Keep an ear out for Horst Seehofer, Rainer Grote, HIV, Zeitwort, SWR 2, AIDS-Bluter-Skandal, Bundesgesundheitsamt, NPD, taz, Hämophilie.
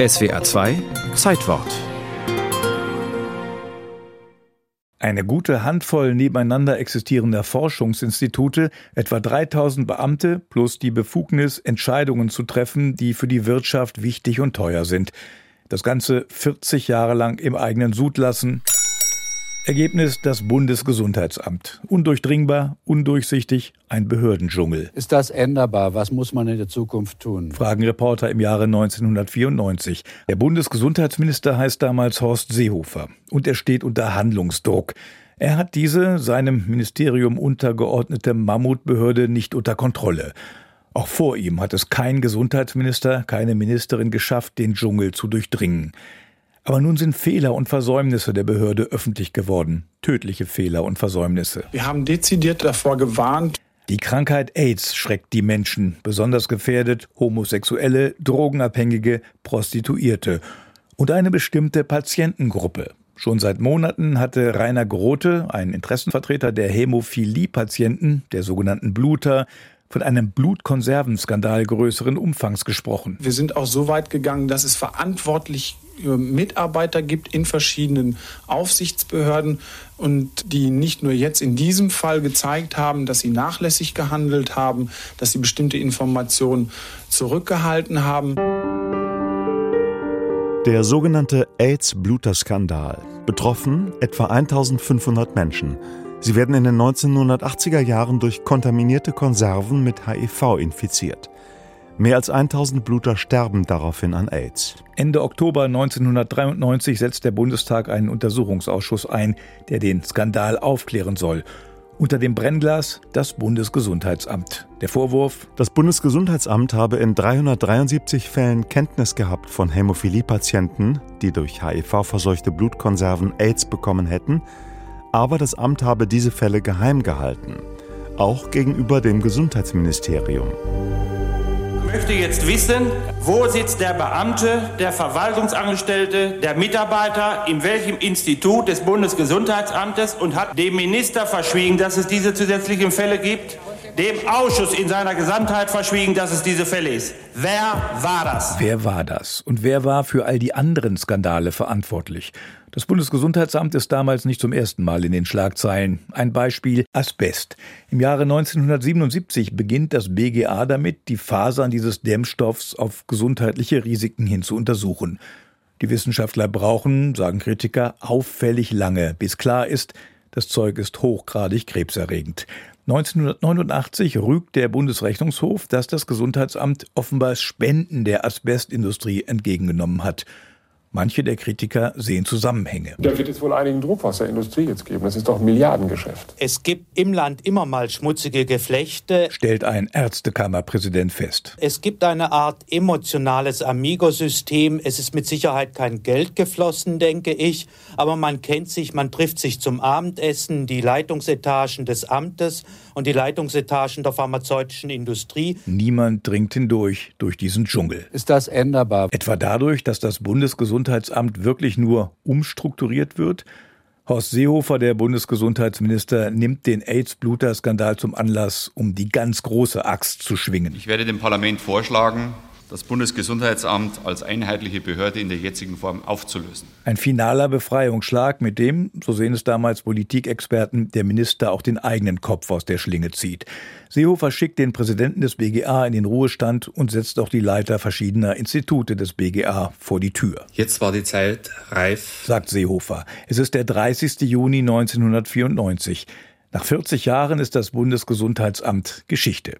SWR 2 Zeitwort. Eine gute Handvoll nebeneinander existierender Forschungsinstitute, etwa 3000 Beamte plus die Befugnis, Entscheidungen zu treffen, die für die Wirtschaft wichtig und teuer sind. Das Ganze 40 Jahre lang im eigenen Sud lassen. Ergebnis: das Bundesgesundheitsamt. Undurchdringbar, undurchsichtig, ein Behördendschungel. Ist das änderbar? Was muss man in der Zukunft tun? Fragen Reporter im Jahre 1994. Der Bundesgesundheitsminister heißt damals Horst Seehofer. Und er steht unter Handlungsdruck. Er hat diese, seinem Ministerium untergeordnete Mammutbehörde nicht unter Kontrolle. Auch vor ihm hat es kein Gesundheitsminister, keine Ministerin geschafft, den Dschungel zu durchdringen. Aber nun sind Fehler und Versäumnisse der Behörde öffentlich geworden. Tödliche Fehler und Versäumnisse. Wir haben dezidiert davor gewarnt. Die Krankheit AIDS schreckt die Menschen. Besonders gefährdet Homosexuelle, Drogenabhängige, Prostituierte und eine bestimmte Patientengruppe. Schon seit Monaten hatte Rainer Grote, ein Interessenvertreter der Hämophilie-Patienten, der sogenannten Bluter, von einem Blutkonservenskandal größeren Umfangs gesprochen. Wir sind auch so weit gegangen, dass es verantwortlich Mitarbeiter gibt in verschiedenen Aufsichtsbehörden und die nicht nur jetzt in diesem Fall gezeigt haben, dass sie nachlässig gehandelt haben, dass sie bestimmte Informationen zurückgehalten haben. Der sogenannte AIDS-Bluter-Skandal. Betroffen etwa 1500 Menschen. Sie werden in den 1980er Jahren durch kontaminierte Konserven mit HIV infiziert. Mehr als 1000 Bluter sterben daraufhin an AIDS. Ende Oktober 1993 setzt der Bundestag einen Untersuchungsausschuss ein, der den Skandal aufklären soll. Unter dem Brennglas das Bundesgesundheitsamt. Der Vorwurf: Das Bundesgesundheitsamt habe in 373 Fällen Kenntnis gehabt von Hämophilie-Patienten, die durch HIV-verseuchte Blutkonserven AIDS bekommen hätten, aber das Amt habe diese Fälle geheim gehalten. Auch gegenüber dem Gesundheitsministerium. Ich möchte jetzt wissen, wo sitzt der Beamte, der Verwaltungsangestellte, der Mitarbeiter, in welchem Institut des Bundesgesundheitsamtes, und hat dem Minister verschwiegen, dass es diese zusätzlichen Fälle gibt, dem Ausschuss in seiner Gesamtheit verschwiegen, dass es diese Fälle ist. Wer war das? Wer war das? Und wer war für all die anderen Skandale verantwortlich? Das Bundesgesundheitsamt ist damals nicht zum ersten Mal in den Schlagzeilen. Ein Beispiel: Asbest. Im Jahre 1977 beginnt das BGA damit, die Fasern dieses Dämmstoffs auf gesundheitliche Risiken hin zu untersuchen. Die Wissenschaftler brauchen, sagen Kritiker, auffällig lange, bis klar ist, das Zeug ist hochgradig krebserregend. 1989 rügt der Bundesrechnungshof, dass das Gesundheitsamt offenbar Spenden der Asbestindustrie entgegengenommen hat. Manche der Kritiker sehen Zusammenhänge. Da wird es wohl einigen Druck aus der Industrie jetzt geben. Das ist doch ein Milliardengeschäft. Es gibt im Land immer mal schmutzige Geflechte, stellt ein Ärztekammerpräsident fest. Es gibt eine Art emotionales Amigo-System. Es ist mit Sicherheit kein Geld geflossen, denke ich. Aber man kennt sich, man trifft sich zum Abendessen. Die Leitungsetagen des Amtes und die Leitungsetagen der pharmazeutischen Industrie. Niemand dringt hindurch, durch diesen Dschungel. Ist das änderbar? Etwa dadurch, dass das Bundesgesundheitsamt wirklich nur umstrukturiert wird? Horst Seehofer, der Bundesgesundheitsminister, nimmt den AIDS-Bluter-Skandal zum Anlass, um die ganz große Axt zu schwingen. Ich werde dem Parlament vorschlagen, das Bundesgesundheitsamt als einheitliche Behörde in der jetzigen Form aufzulösen. Ein finaler Befreiungsschlag, mit dem, so sehen es damals Politikexperten, der Minister auch den eigenen Kopf aus der Schlinge zieht. Seehofer schickt den Präsidenten des BGA in den Ruhestand und setzt auch die Leiter verschiedener Institute des BGA vor die Tür. Jetzt war die Zeit reif, sagt Seehofer. Es ist der 30. Juni 1994. Nach 40 Jahren ist das Bundesgesundheitsamt Geschichte.